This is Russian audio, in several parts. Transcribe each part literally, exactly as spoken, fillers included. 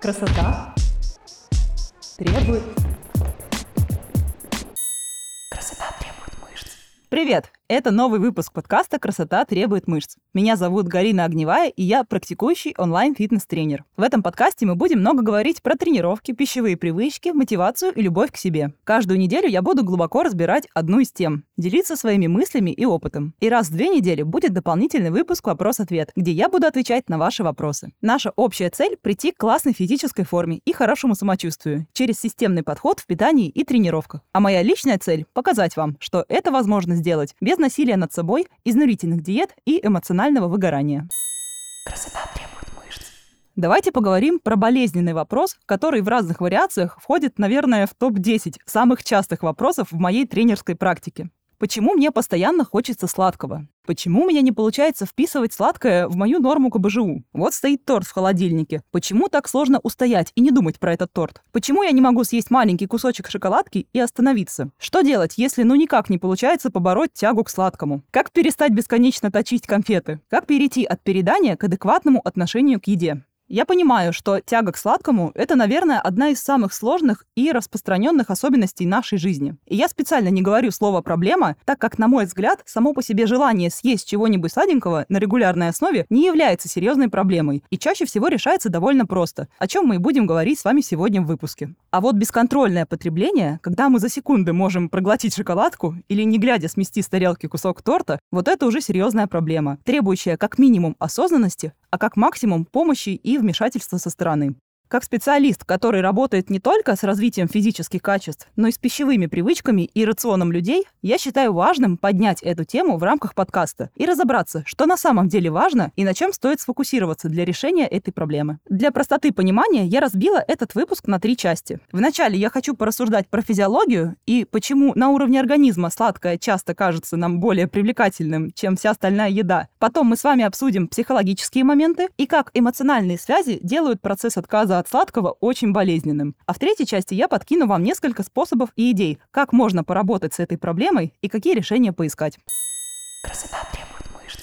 Красота требует... Красота требует мышц. Привет! Это новый выпуск подкаста «Красота требует мышц». Меня зовут Галина Огневая, и я практикующий онлайн-фитнес-тренер. В этом подкасте мы будем много говорить про тренировки, пищевые привычки, мотивацию и любовь к себе. Каждую неделю я буду глубоко разбирать одну из тем, делиться своими мыслями и опытом. И раз в две недели будет дополнительный выпуск «Вопрос-ответ», где я буду отвечать на ваши вопросы. Наша общая цель – прийти к классной физической форме и хорошему самочувствию через системный подход в питании и тренировках. А моя личная цель – показать вам, что это возможно сделать без насилия над собой, изнурительных диет и эмоционального выгорания. Красота требует мышц. Давайте поговорим про болезненный вопрос, который в разных вариациях входит, наверное, в топ десять самых частых вопросов в моей тренерской практике. Почему мне постоянно хочется сладкого? Почему у меня не получается вписывать сладкое в мою норму ка бэ жэ у? Вот стоит торт в холодильнике. Почему так сложно устоять и не думать про этот торт? Почему я не могу съесть маленький кусочек шоколадки и остановиться? Что делать, если ну никак не получается побороть тягу к сладкому? Как перестать бесконечно точить конфеты? Как перейти от переедания к адекватному отношению к еде? Я понимаю, что тяга к сладкому – это, наверное, одна из самых сложных и распространенных особенностей нашей жизни. И я специально не говорю слово «проблема», так как, на мой взгляд, само по себе желание съесть чего-нибудь сладенького на регулярной основе не является серьезной проблемой и чаще всего решается довольно просто, о чем мы и будем говорить с вами сегодня в выпуске. А вот бесконтрольное потребление, когда мы за секунды можем проглотить шоколадку или, не глядя, смести с тарелки кусок торта, вот это уже серьезная проблема, требующая как минимум осознанности, а как максимум помощи и вмешательства со стороны. Как специалист, который работает не только с развитием физических качеств, но и с пищевыми привычками и рационом людей, я считаю важным поднять эту тему в рамках подкаста и разобраться, что на самом деле важно и на чем стоит сфокусироваться для решения этой проблемы. Для простоты понимания я разбила этот выпуск на три части. Вначале я хочу порассуждать про физиологию и почему на уровне организма сладкое часто кажется нам более привлекательным, чем вся остальная еда. Потом мы с вами обсудим психологические моменты и как эмоциональные связи делают процесс отказа от сладкого очень болезненным. А в третьей части я подкину вам несколько способов и идей, как можно поработать с этой проблемой и какие решения поискать. Красота требует мышц.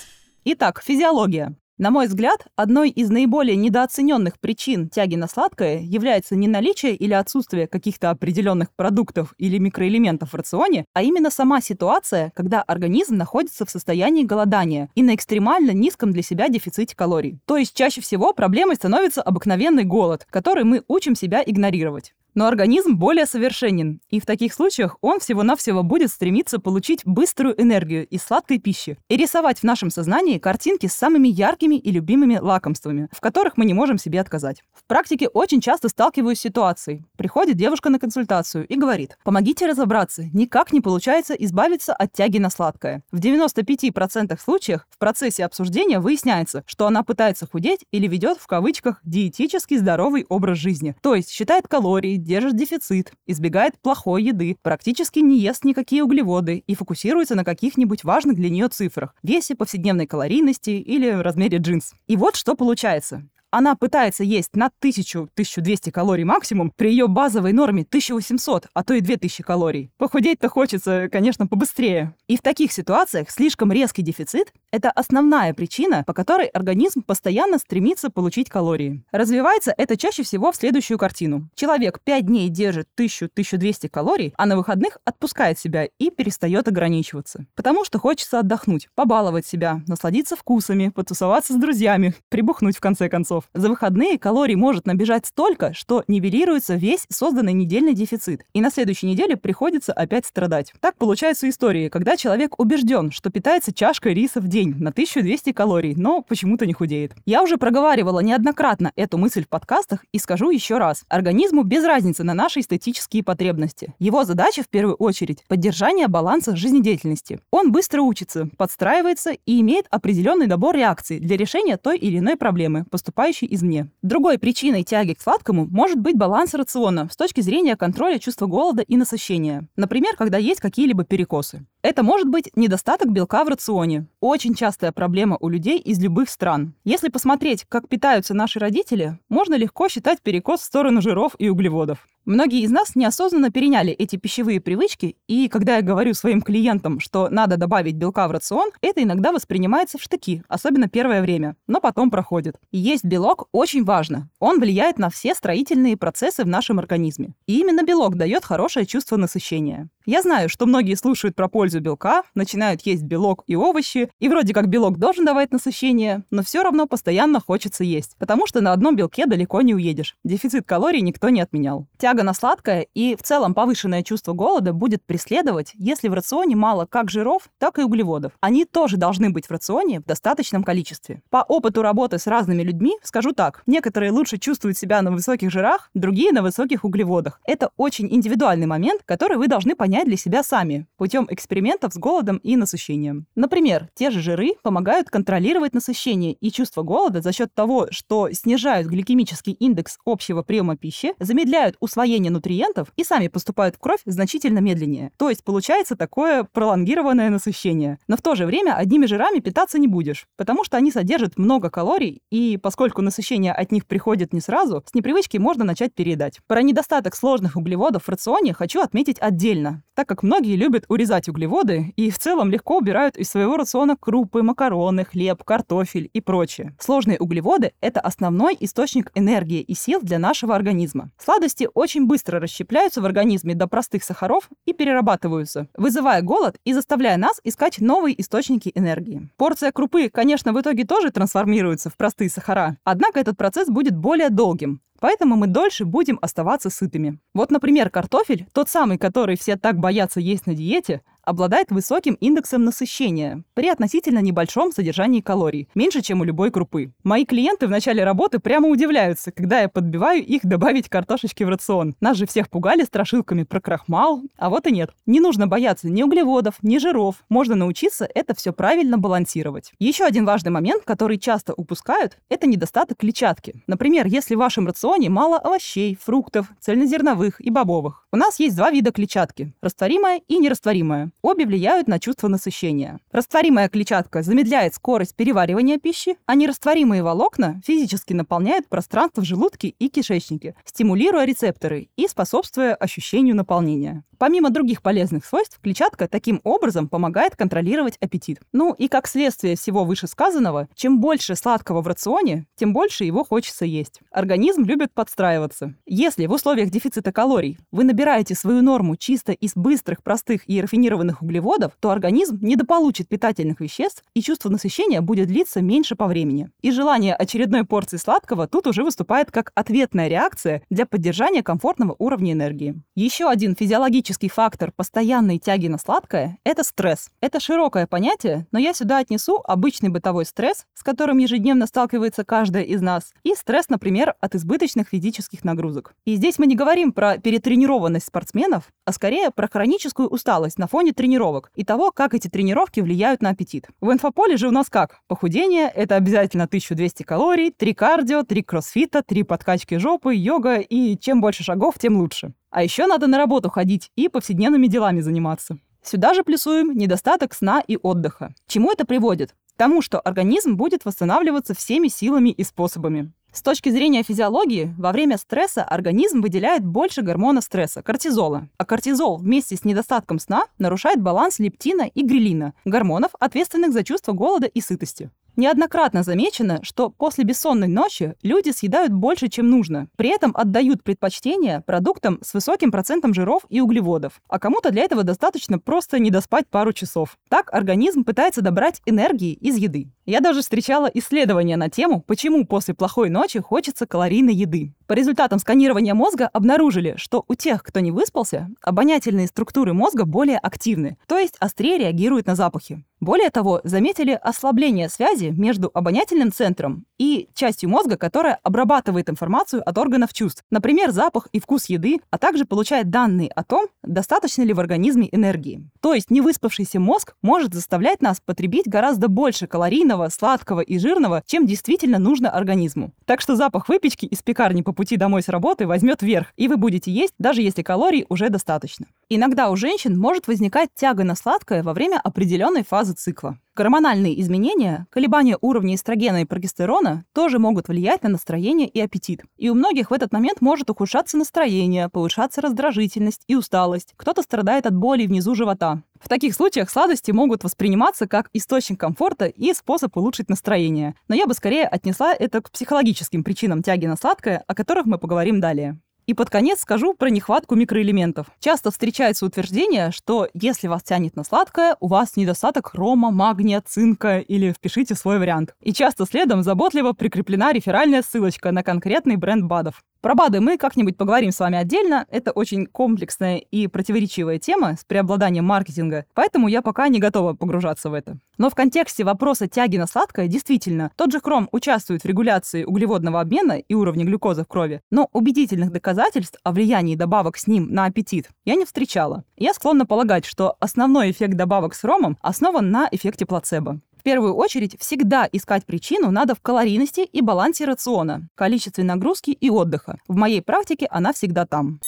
Итак, физиология. На мой взгляд, одной из наиболее недооцененных причин тяги на сладкое является не наличие или отсутствие каких-то определенных продуктов или микроэлементов в рационе, а именно сама ситуация, когда организм находится в состоянии голодания и на экстремально низком для себя дефиците калорий. То есть чаще всего проблемой становится обыкновенный голод, который мы учим себя игнорировать. Но организм более совершенен, и в таких случаях он всего-навсего будет стремиться получить быструю энергию из сладкой пищи и рисовать в нашем сознании картинки с самыми яркими и любимыми лакомствами, в которых мы не можем себе отказать. В практике очень часто сталкиваюсь с ситуацией. Приходит девушка на консультацию и говорит: «Помогите разобраться, никак не получается избавиться от тяги на сладкое». В девяноста пяти процентах случаев в процессе обсуждения выясняется, что она пытается худеть или ведет в кавычках «диетически здоровый образ жизни», то есть считает калории, держит дефицит, избегает плохой еды, практически не ест никакие углеводы и фокусируется на каких-нибудь важных для нее цифрах – весе, повседневной калорийности или размере джинс. И вот что получается. Она пытается есть на тысячу - тысячу двести калорий максимум, при ее базовой норме тысяча восемьсот, а то и две тысячи калорий. Похудеть-то хочется, конечно, побыстрее. И в таких ситуациях слишком резкий дефицит – это основная причина, по которой организм постоянно стремится получить калории. Развивается это чаще всего в следующую картину. Человек пять дней держит тысячу - тысячу двести калорий, а на выходных отпускает себя и перестает ограничиваться. Потому что хочется отдохнуть, побаловать себя, насладиться вкусами, потусоваться с друзьями, прибухнуть в конце концов. За выходные калорий может набежать столько, что нивелируется весь созданный недельный дефицит, и на следующей неделе приходится опять страдать. Так получаются истории, когда человек убежден, что питается чашкой риса в день на тысячу двести калорий, но почему-то не худеет. Я уже проговаривала неоднократно эту мысль в подкастах и скажу еще раз. Организму без разницы на наши эстетические потребности. Его задача в первую очередь – поддержание баланса жизнедеятельности. Он быстро учится, подстраивается и имеет определенный набор реакций для решения той или иной проблемы, поступающей извне. Другой причиной тяги к сладкому может быть баланс рациона с точки зрения контроля чувства голода и насыщения. Например, когда есть какие-либо перекосы. Это может быть недостаток белка в рационе. Очень частая проблема у людей из любых стран. Если посмотреть, как питаются наши родители, можно легко считать перекос в сторону жиров и углеводов. Многие из нас неосознанно переняли эти пищевые привычки, и когда я говорю своим клиентам, что надо добавить белка в рацион, это иногда воспринимается в штыки, особенно первое время, но потом проходит. Есть белок очень важно. Он влияет на все строительные процессы в нашем организме. И именно белок дает хорошее чувство насыщения. Я знаю, что многие слушают про пользу белка, начинают есть белок и овощи, и вроде как белок должен давать насыщение, но все равно постоянно хочется есть, потому что на одном белке далеко не уедешь. Дефицит калорий никто не отменял. Тяга на сладкое и в целом повышенное чувство голода будет преследовать, если в рационе мало как жиров, так и углеводов. Они тоже должны быть в рационе в достаточном количестве. По опыту работы с разными людьми скажу так. Некоторые лучше чувствуют себя на высоких жирах, другие на высоких углеводах. Это очень индивидуальный момент, который вы должны понять для себя сами путем экспериментов с голодом и насыщением. Например, те же жиры помогают контролировать насыщение и чувство голода за счет того, что снижают гликемический индекс общего приема пищи, замедляют усвоение нутриентов и сами поступают в кровь значительно медленнее. То есть получается такое пролонгированное насыщение. Но в то же время одними жирами питаться не будешь, потому что они содержат много калорий, и поскольку насыщение от них приходит не сразу, с непривычки можно начать переедать. Про недостаток сложных углеводов в рационе хочу отметить отдельно, так как многие любят урезать углеводы и в целом легко убирают из своего рациона крупы, макароны, хлеб, картофель и прочее. Сложные углеводы – это основной источник энергии и сил для нашего организма. Сладости очень быстро расщепляются в организме до простых сахаров и перерабатываются, вызывая голод и заставляя нас искать новые источники энергии. Порция крупы, конечно, в итоге тоже трансформируется в простые сахара, однако этот процесс будет более долгим. Поэтому мы дольше будем оставаться сытыми. Вот, например, картофель, тот самый, который все так боятся есть на диете, обладает высоким индексом насыщения при относительно небольшом содержании калорий, меньше, чем у любой крупы. Мои клиенты в начале работы прямо удивляются, когда я подбиваю их добавить картошечки в рацион. Нас же всех пугали страшилками про крахмал, а вот и нет. Не нужно бояться ни углеводов, ни жиров. Можно научиться это все правильно балансировать. Еще один важный момент, который часто упускают, это недостаток клетчатки. Например, если в вашем рационе мало овощей, фруктов, цельнозерновых и бобовых. У нас есть два вида клетчатки – растворимая и нерастворимая. Обе влияют на чувство насыщения. Растворимая клетчатка замедляет скорость переваривания пищи, а нерастворимые волокна физически наполняют пространство в желудке и кишечнике, стимулируя рецепторы и способствуя ощущению наполнения. Помимо других полезных свойств, клетчатка таким образом помогает контролировать аппетит. Ну и как следствие всего вышесказанного, чем больше сладкого в рационе, тем больше его хочется есть. Организм любит подстраиваться. Если в условиях дефицита калорий вы набираете свою норму чисто из быстрых, простых и рафинированных углеводов, то организм недополучит питательных веществ, и чувство насыщения будет длиться меньше по времени. И желание очередной порции сладкого тут уже выступает как ответная реакция для поддержания комфортного уровня энергии. Еще один физиологический фактор постоянной тяги на сладкое – это стресс. Это широкое понятие, но я сюда отнесу обычный бытовой стресс, с которым ежедневно сталкивается каждая из нас, и стресс, например, от избыточных физических нагрузок. И здесь мы не говорим про перетренированность спортсменов, а скорее про хроническую усталость на фоне тренировок и того, как эти тренировки влияют на аппетит. В инфополе же у нас как? Похудение – это обязательно тысяча двести калорий, три кардио, три кроссфита, три подкачки жопы, йога, и чем больше шагов, тем лучше. А еще надо на работу ходить и повседневными делами заниматься. Сюда же плюсуем недостаток сна и отдыха. К чему это приводит? К тому, что организм будет восстанавливаться всеми силами и способами. С точки зрения физиологии, во время стресса организм выделяет больше гормона стресса – кортизола. А кортизол вместе с недостатком сна нарушает баланс лептина и грелина – гормонов, ответственных за чувство голода и сытости. Неоднократно замечено, что после бессонной ночи люди съедают больше, чем нужно. При этом отдают предпочтение продуктам с высоким процентом жиров и углеводов. А кому-то для этого достаточно просто не доспать пару часов. Так организм пытается добрать энергии из еды. Я даже встречала исследования на тему, почему после плохой ночи хочется калорийной еды. По результатам сканирования мозга обнаружили, что у тех, кто не выспался, обонятельные структуры мозга более активны, то есть острее реагируют на запахи. Более того, заметили ослабление связи между обонятельным центром и частью мозга, которая обрабатывает информацию от органов чувств, например, запах и вкус еды, а также получает данные о том, достаточно ли в организме энергии. То есть невыспавшийся мозг может заставлять нас потребить гораздо больше калорийного, сладкого и жирного, чем действительно нужно организму. Так что запах выпечки из пекарни по пути домой с работы возьмет верх, и вы будете есть, даже если калорий уже достаточно. Иногда у женщин может возникать тяга на сладкое во время определенной фазы цикла. Гормональные изменения, колебания уровня эстрогена и прогестерона тоже могут влиять на настроение и аппетит. И у многих в этот момент может ухудшаться настроение, повышаться раздражительность и усталость. Кто-то страдает от боли внизу живота. В таких случаях сладости могут восприниматься как источник комфорта и способ улучшить настроение. Но я бы скорее отнесла это к психологическим причинам тяги на сладкое, о которых мы поговорим далее. И под конец скажу про нехватку микроэлементов. Часто встречается утверждение, что если вас тянет на сладкое, у вас недостаток хрома, магния, цинка, или впишите свой вариант. И часто следом заботливо прикреплена реферальная ссылочка на конкретный бренд БАДов. Про БАДы мы как-нибудь поговорим с вами отдельно. Это очень комплексная и противоречивая тема с преобладанием маркетинга, поэтому я пока не готова погружаться в это. Но в контексте вопроса тяги на сладкое, действительно, тот же хром участвует в регуляции углеводного обмена и уровня глюкозы в крови, но убедительных доказательств о влиянии добавок с ним на аппетит я не встречала. Я склонна полагать, что основной эффект добавок с хромом основан на эффекте плацебо. В первую очередь, всегда искать причину надо в калорийности и балансе рациона, количестве нагрузки и отдыха. В моей практике она всегда там.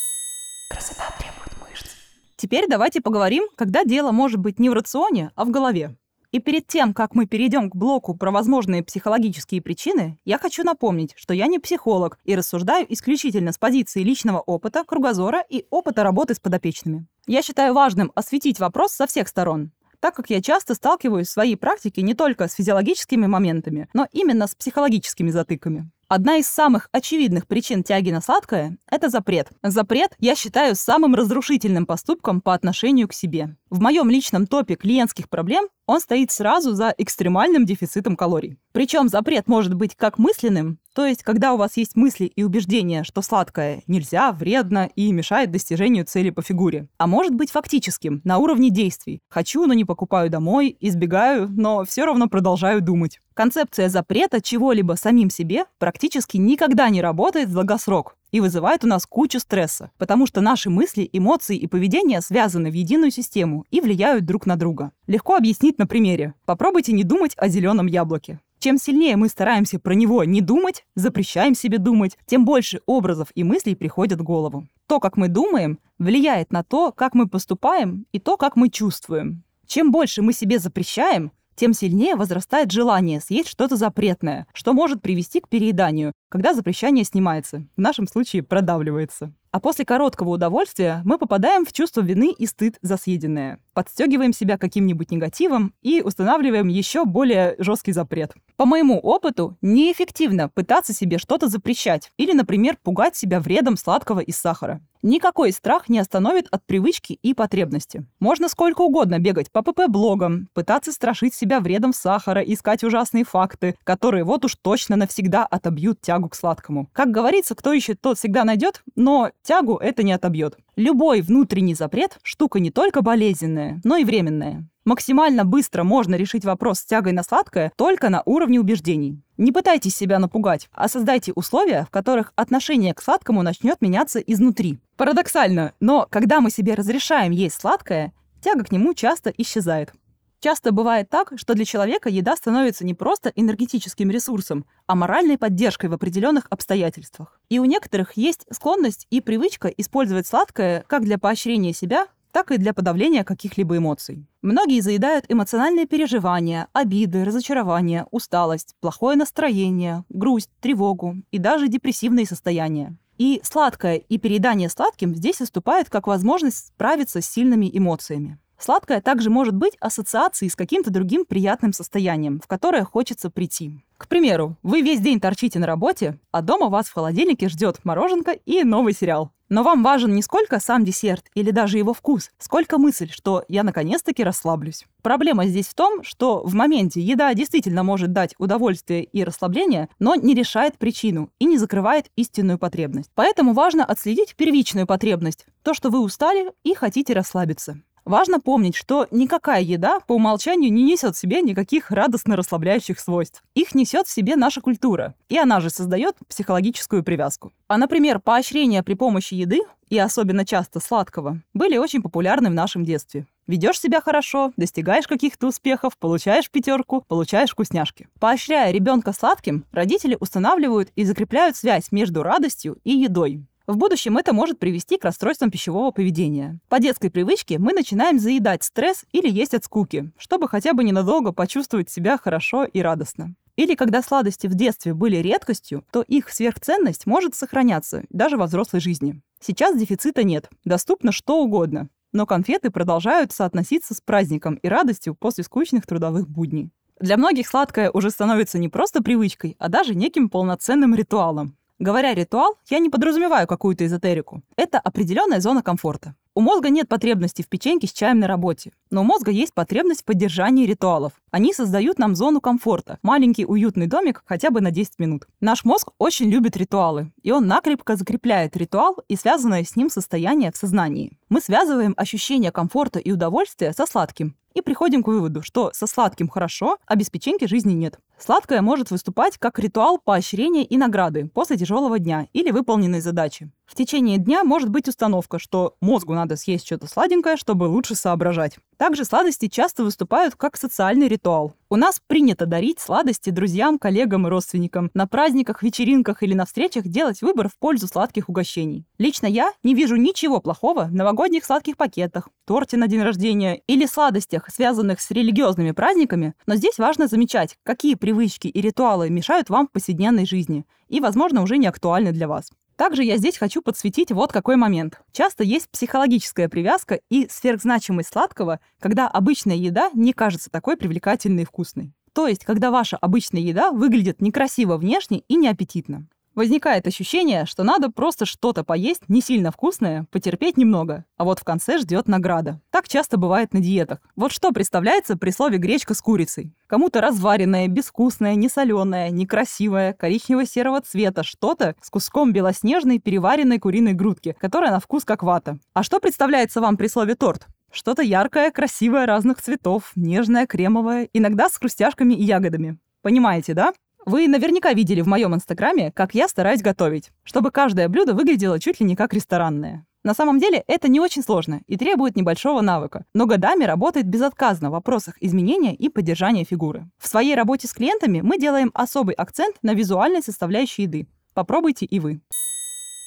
Красота требует мышц. Теперь давайте поговорим, когда дело может быть не в рационе, а в голове. И перед тем, как мы перейдем к блоку про возможные психологические причины, я хочу напомнить, что я не психолог и рассуждаю исключительно с позиции личного опыта, кругозора и опыта работы с подопечными. Я считаю важным осветить вопрос со всех сторон, так как я часто сталкиваюсь в своей практике не только с физиологическими моментами, но именно с психологическими затыками. Одна из самых очевидных причин тяги на сладкое – это запрет. Запрет я считаю самым разрушительным поступком по отношению к себе. В моем личном топе клиентских проблем он стоит сразу за экстремальным дефицитом калорий. Причем запрет может быть как мысленным, то есть когда у вас есть мысли и убеждения, что сладкое нельзя, вредно и мешает достижению цели по фигуре. А может быть фактическим, на уровне действий. Хочу, но не покупаю домой, избегаю, но все равно продолжаю думать. Концепция запрета чего-либо самим себе практически никогда не работает в долгосрок и вызывает у нас кучу стресса, потому что наши мысли, эмоции и поведение связаны в единую систему и влияют друг на друга. Легко объяснить на примере. Попробуйте не думать о зеленом яблоке. Чем сильнее мы стараемся про него не думать, запрещаем себе думать, тем больше образов и мыслей приходят в голову. То, как мы думаем, влияет на то, как мы поступаем, и то, как мы чувствуем. Чем больше мы себе запрещаем, тем сильнее возрастает желание съесть что-то запретное, что может привести к перееданию, когда запрещение снимается, в нашем случае продавливается. А после короткого удовольствия мы попадаем в чувство вины и стыд за съеденное, подстегиваем себя каким-нибудь негативом и устанавливаем еще более жесткий запрет. По моему опыту, неэффективно пытаться себе что-то запрещать или, например, пугать себя вредом сладкого из сахара. Никакой страх не остановит от привычки и потребности. Можно сколько угодно бегать по пэ пэ блогам, пытаться страшить себя вредом сахара, искать ужасные факты, которые вот уж точно навсегда отобьют тягу к сладкому. Как говорится, кто ищет, тот всегда найдет, но тягу это не отобьет. Любой внутренний запрет – штука не только болезненная, но и временная. Максимально быстро можно решить вопрос с тягой на сладкое только на уровне убеждений. Не пытайтесь себя напугать, а создайте условия, в которых отношение к сладкому начнет меняться изнутри. Парадоксально, но когда мы себе разрешаем есть сладкое, тяга к нему часто исчезает. Часто бывает так, что для человека еда становится не просто энергетическим ресурсом, а моральной поддержкой в определенных обстоятельствах. И у некоторых есть склонность и привычка использовать сладкое как для поощрения себя, так и для подавления каких-либо эмоций. Многие заедают эмоциональные переживания, обиды, разочарования, усталость, плохое настроение, грусть, тревогу и даже депрессивные состояния. И сладкое и переедание сладким здесь выступает как возможность справиться с сильными эмоциями. Сладкое также может быть ассоциацией с каким-то другим приятным состоянием, в которое хочется прийти. К примеру, вы весь день торчите на работе, а дома вас в холодильнике ждет мороженка и новый сериал. Но вам важен не сколько сам десерт или даже его вкус, сколько мысль, что я наконец-таки расслаблюсь. Проблема здесь в том, что в моменте еда действительно может дать удовольствие и расслабление, но не решает причину и не закрывает истинную потребность. Поэтому важно отследить первичную потребность, то, что вы устали и хотите расслабиться. Важно помнить, что никакая еда по умолчанию не несет в себе никаких радостно-расслабляющих свойств. Их несет в себе наша культура, и она же создает психологическую привязку. А, например, поощрения при помощи еды, и особенно часто сладкого, были очень популярны в нашем детстве. Ведешь себя хорошо, достигаешь каких-то успехов, получаешь пятерку, получаешь вкусняшки. Поощряя ребенка сладким, родители устанавливают и закрепляют связь между радостью и едой. В будущем это может привести к расстройствам пищевого поведения. По детской привычке мы начинаем заедать стресс или есть от скуки, чтобы хотя бы ненадолго почувствовать себя хорошо и радостно. Или когда сладости в детстве были редкостью, то их сверхценность может сохраняться даже во взрослой жизни. Сейчас дефицита нет, доступно что угодно, но конфеты продолжают соотноситься с праздником и радостью после скучных трудовых будней. Для многих сладкое уже становится не просто привычкой, а даже неким полноценным ритуалом. Говоря «ритуал», я не подразумеваю какую-то эзотерику. Это определенная зона комфорта. У мозга нет потребности в печеньке с чаем на работе, но у мозга есть потребность в поддержании ритуалов. Они создают нам зону комфорта, маленький уютный домик хотя бы на десять минут. Наш мозг очень любит ритуалы, и он накрепко закрепляет ритуал и связанное с ним состояние в сознании. Мы связываем ощущение комфорта и удовольствия со сладким. И приходим к выводу, что со сладким хорошо, а без печеньки жизни нет. Сладкое может выступать как ритуал поощрения и награды после тяжелого дня или выполненной задачи. В течение дня может быть установка, что мозгу надо съесть что-то сладенькое, чтобы лучше соображать. Также сладости часто выступают как социальный ритуал. У нас принято дарить сладости друзьям, коллегам и родственникам, на праздниках, вечеринках или на встречах делать выбор в пользу сладких угощений. Лично я не вижу ничего плохого в новогодних сладких пакетах, торте на день рождения или сладостях, связанных с религиозными праздниками, но здесь важно замечать, какие привычки и ритуалы мешают вам в повседневной жизни и, возможно, уже не актуальны для вас. Также я здесь хочу подсветить вот какой момент. Часто есть психологическая привязка и сверхзначимость сладкого, когда обычная еда не кажется такой привлекательной и вкусной. То есть, когда ваша обычная еда выглядит некрасиво внешне и неаппетитно. Возникает ощущение, что надо просто что-то поесть, не сильно вкусное, потерпеть немного, а вот в конце ждет награда. Так часто бывает на диетах. Вот что представляется при слове «гречка с курицей»? Кому-то разваренное, безвкусное, несоленое, некрасивое, коричнево-серого цвета что-то с куском белоснежной переваренной куриной грудки, которая на вкус как вата. А что представляется вам при слове «торт»? Что-то яркое, красивое, разных цветов, нежное, кремовое, иногда с хрустяшками и ягодами. Понимаете, да? Вы наверняка видели в моем инстаграме, как я стараюсь готовить, чтобы каждое блюдо выглядело чуть ли не как ресторанное. На самом деле это не очень сложно и требует небольшого навыка, но годами работает безотказно в вопросах изменения и поддержания фигуры. В своей работе с клиентами мы делаем особый акцент на визуальной составляющей еды. Попробуйте и вы.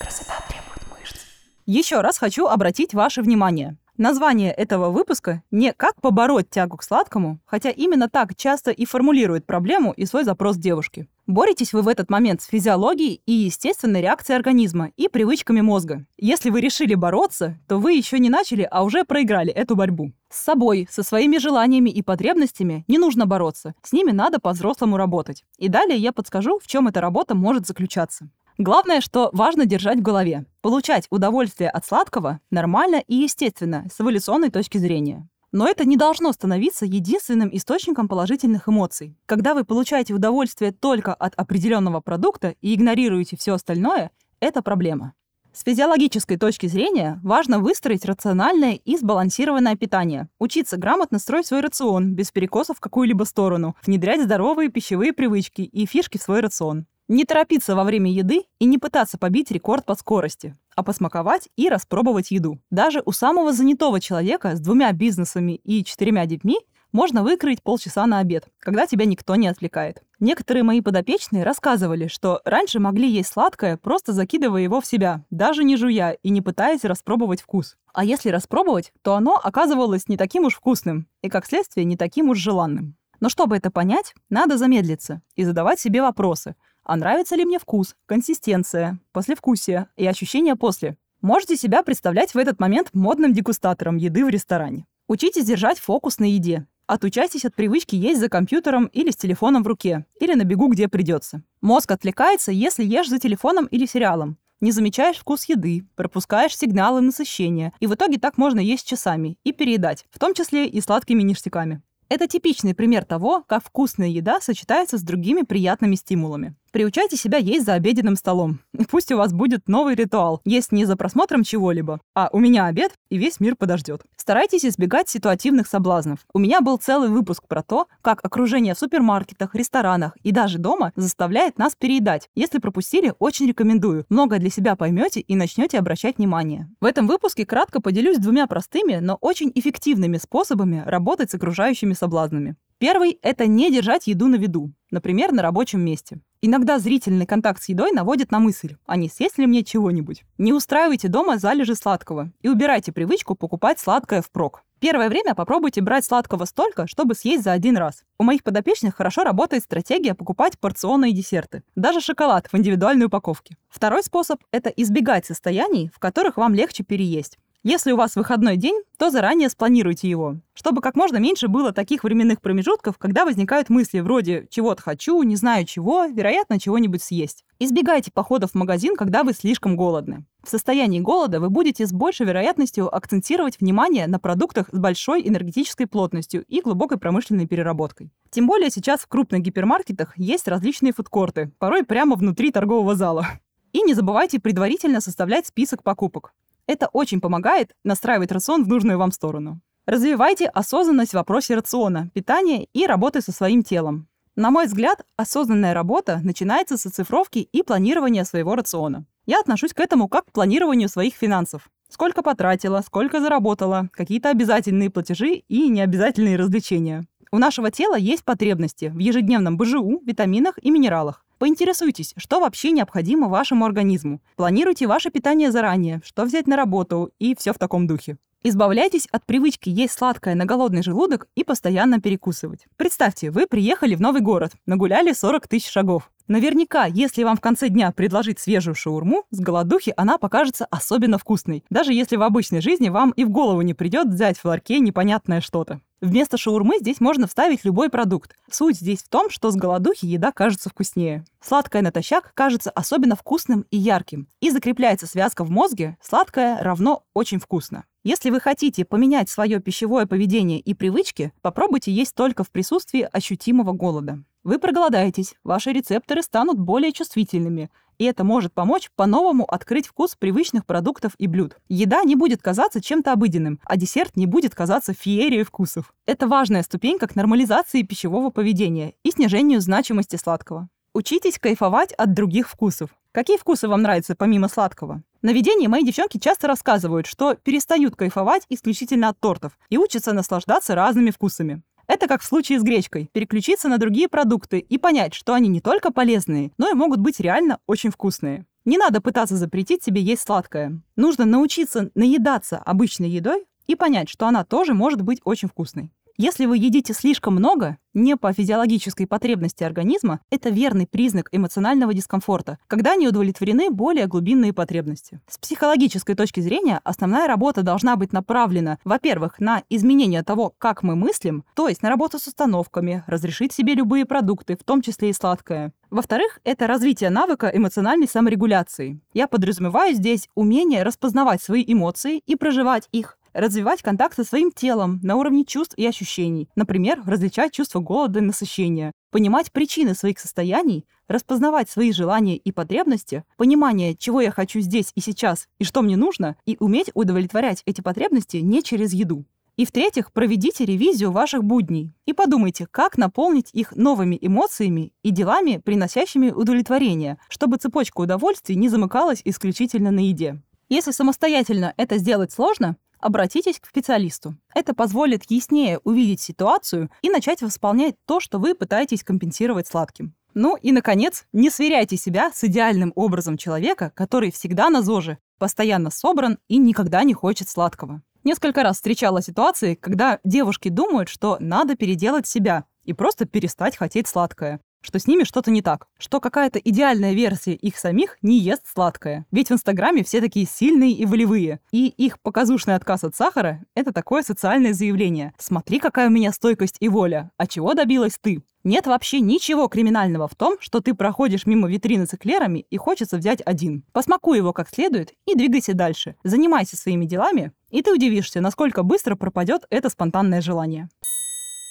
Красота требует мышц. Еще раз хочу обратить ваше внимание. Название этого выпуска не «Как побороть тягу к сладкому», хотя именно так часто и формулирует проблему и свой запрос девушки. Боретесь вы в этот момент с физиологией и естественной реакцией организма и привычками мозга. Если вы решили бороться, то вы еще не начали, а уже проиграли эту борьбу. С собой, со своими желаниями и потребностями не нужно бороться, с ними надо по-взрослому работать. И далее я подскажу, в чем эта работа может заключаться. Главное, что важно держать в голове. Получать удовольствие от сладкого нормально и естественно, с эволюционной точки зрения. Но это не должно становиться единственным источником положительных эмоций. Когда вы получаете удовольствие только от определенного продукта и игнорируете все остальное, это проблема. С физиологической точки зрения важно выстроить рациональное и сбалансированное питание, учиться грамотно строить свой рацион, без перекосов в какую-либо сторону, внедрять здоровые пищевые привычки и фишки в свой рацион. Не торопиться во время еды и не пытаться побить рекорд по скорости, а посмаковать и распробовать еду. Даже у самого занятого человека с двумя бизнесами и четырьмя детьми можно выкроить полчаса на обед, когда тебя никто не отвлекает. Некоторые мои подопечные рассказывали, что раньше могли есть сладкое, просто закидывая его в себя, даже не жуя и не пытаясь распробовать вкус. А если распробовать, то оно оказывалось не таким уж вкусным и, как следствие, не таким уж желанным. Но чтобы это понять, надо замедлиться и задавать себе вопросы. А нравится ли мне вкус, консистенция, послевкусие и ощущение после? Можете себя представлять в этот момент модным дегустатором еды в ресторане. Учитесь держать фокус на еде. Отучайтесь от привычки есть за компьютером или с телефоном в руке, или на бегу, где придется. Мозг отвлекается, если ешь за телефоном или сериалом. Не замечаешь вкус еды, пропускаешь сигналы насыщения, и в итоге так можно есть часами и переедать, в том числе и сладкими ништяками. Это типичный пример того, как вкусная еда сочетается с другими приятными стимулами. Приучайте себя есть за обеденным столом. Пусть у вас будет новый ритуал. Есть не за просмотром чего-либо, а «у меня обед, и весь мир подождет». Старайтесь избегать ситуативных соблазнов. У меня был целый выпуск про то, как окружение в супермаркетах, ресторанах и даже дома заставляет нас переедать. Если пропустили, очень рекомендую. Многое для себя поймете и начнете обращать внимание. В этом выпуске кратко поделюсь двумя простыми, но очень эффективными способами работать с окружающими соблазнами. Первый – это не держать еду на виду, например, на рабочем месте. Иногда зрительный контакт с едой наводит на мысль, а не съесть ли мне чего-нибудь. Не устраивайте дома залежи сладкого и убирайте привычку покупать сладкое впрок. Первое время попробуйте брать сладкого столько, чтобы съесть за один раз. У моих подопечных хорошо работает стратегия покупать порционные десерты, даже шоколад в индивидуальной упаковке. Второй способ – это избегать состояний, в которых вам легче переесть. Если у вас выходной день, то заранее спланируйте его, чтобы как можно меньше было таких временных промежутков, когда возникают мысли вроде «чего-то хочу», «не знаю чего», «вероятно, чего-нибудь съесть». Избегайте походов в магазин, когда вы слишком голодны. В состоянии голода вы будете с большей вероятностью акцентировать внимание на продуктах с большой энергетической плотностью и глубокой промышленной переработкой. Тем более сейчас в крупных гипермаркетах есть различные фудкорты, порой прямо внутри торгового зала. И не забывайте предварительно составлять список покупок. Это очень помогает настраивать рацион в нужную вам сторону. Развивайте осознанность в вопросе рациона, питания и работы со своим телом. На мой взгляд, осознанная работа начинается с оцифровки и планирования своего рациона. Я отношусь к этому как к планированию своих финансов. Сколько потратила, сколько заработала, какие-то обязательные платежи и необязательные развлечения. У нашего тела есть потребности в ежедневном БЖУ, витаминах и минералах. Поинтересуйтесь, что вообще необходимо вашему организму. Планируйте ваше питание заранее, что взять на работу и все в таком духе. Избавляйтесь от привычки есть сладкое на голодный желудок и постоянно перекусывать. Представьте, вы приехали в новый город, нагуляли сорок тысяч шагов. Наверняка, если вам в конце дня предложить свежую шаурму, с голодухи она покажется особенно вкусной, даже если в обычной жизни вам и в голову не придет взять в ларьке непонятное что-то. Вместо шаурмы здесь можно вставить любой продукт. Суть здесь в том, что с голодухи еда кажется вкуснее. Сладкое натощак кажется особенно вкусным и ярким. И закрепляется связка в мозге «сладкое равно очень вкусно». Если вы хотите поменять свое пищевое поведение и привычки, попробуйте есть только в присутствии ощутимого голода. Вы проголодаетесь, ваши рецепторы станут более чувствительными, и это может помочь по-новому открыть вкус привычных продуктов и блюд. Еда не будет казаться чем-то обыденным, а десерт не будет казаться феерией вкусов. Это важная ступенька к нормализации пищевого поведения и снижению значимости сладкого. Учитесь кайфовать от других вкусов. Какие вкусы вам нравятся помимо сладкого? На видении мои девчонки часто рассказывают, что перестают кайфовать исключительно от тортов и учатся наслаждаться разными вкусами. Это как в случае с гречкой. Переключиться на другие продукты и понять, что они не только полезные, но и могут быть реально очень вкусные. Не надо пытаться запретить себе есть сладкое. Нужно научиться наедаться обычной едой и понять, что она тоже может быть очень вкусной. Если вы едите слишком много, не по физиологической потребности организма, это верный признак эмоционального дискомфорта, когда не удовлетворены более глубинные потребности. С психологической точки зрения основная работа должна быть направлена, во-первых, на изменение того, как мы мыслим, то есть на работу с установками, разрешить себе любые продукты, в том числе и сладкое. Во-вторых, это развитие навыка эмоциональной саморегуляции. Я подразумеваю здесь умение распознавать свои эмоции и проживать их. Развивать контакт со своим телом на уровне чувств и ощущений, например, различать чувства голода и насыщения, понимать причины своих состояний, распознавать свои желания и потребности, понимание, чего я хочу здесь и сейчас и что мне нужно, и уметь удовлетворять эти потребности не через еду. И в-третьих, проведите ревизию ваших будней и подумайте, как наполнить их новыми эмоциями и делами, приносящими удовлетворение, чтобы цепочка удовольствий не замыкалась исключительно на еде. Если самостоятельно это сделать сложно, обратитесь к специалисту. Это позволит яснее увидеть ситуацию и начать восполнять то, что вы пытаетесь компенсировать сладким. Ну и, наконец, не сверяйте себя с идеальным образом человека, который всегда на ЗОЖе, постоянно собран и никогда не хочет сладкого. Несколько раз встречала ситуации, когда девушки думают, что надо переделать себя и просто перестать хотеть сладкое, что с ними что-то не так, что какая-то идеальная версия их самих не ест сладкое. Ведь в Инстаграме все такие сильные и волевые, и их показушный отказ от сахара – это такое социальное заявление. «Смотри, какая у меня стойкость и воля, а чего добилась ты?» Нет вообще ничего криминального в том, что ты проходишь мимо витрины с эклерами и хочется взять один. Посмакуй его как следует и двигайся дальше. Занимайся своими делами, и ты удивишься, насколько быстро пропадет это спонтанное желание.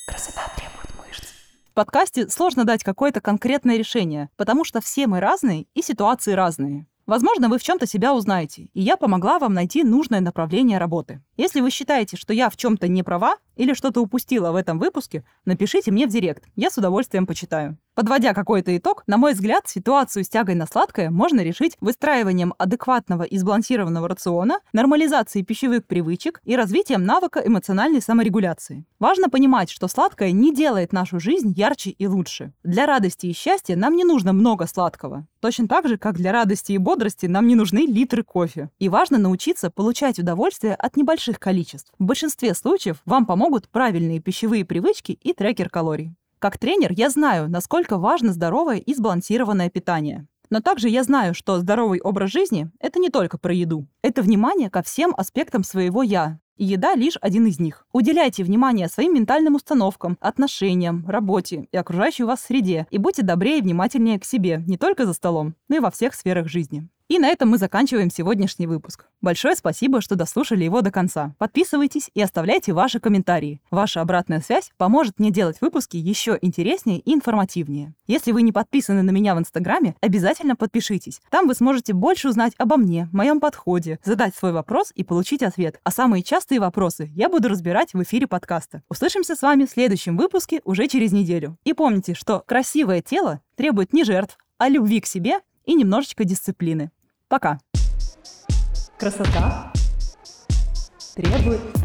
Красота требует. в подкасте сложно дать какое-то конкретное решение, потому что все мы разные и ситуации разные. Возможно, вы в чем-то себя узнаете, и я помогла вам найти нужное направление работы. Если вы считаете, что я в чем-то не права или что-то упустила в этом выпуске, напишите мне в директ, я с удовольствием почитаю. Подводя какой-то итог, на мой взгляд, ситуацию с тягой на сладкое можно решить выстраиванием адекватного и сбалансированного рациона, нормализацией пищевых привычек и развитием навыка эмоциональной саморегуляции. Важно понимать, что сладкое не делает нашу жизнь ярче и лучше. Для радости и счастья нам не нужно много сладкого. Точно так же, как для радости и бодрости нам не нужны литры кофе. И важно научиться получать удовольствие от небольших количеств. В большинстве случаев вам помогут правильные пищевые привычки и трекер калорий. Как тренер я знаю, насколько важно здоровое и сбалансированное питание. Но также я знаю, что здоровый образ жизни – это не только про еду. Это внимание ко всем аспектам своего «я». И еда лишь один из них. Уделяйте внимание своим ментальным установкам, отношениям, работе и окружающей вас среде. И будьте добрее и внимательнее к себе, не только за столом, но и во всех сферах жизни. И на этом мы заканчиваем сегодняшний выпуск. Большое спасибо, что дослушали его до конца. Подписывайтесь и оставляйте ваши комментарии. Ваша обратная связь поможет мне делать выпуски еще интереснее и информативнее. Если вы не подписаны на меня в Инстаграме, обязательно подпишитесь. Там вы сможете больше узнать обо мне, моем подходе, задать свой вопрос и получить ответ. А самые частые вопросы я буду разбирать в эфире подкаста. Услышимся с вами в следующем выпуске уже через неделю. И помните, что красивое тело требует не жертв, а любви к себе и немножечко дисциплины. Пока. Красота требует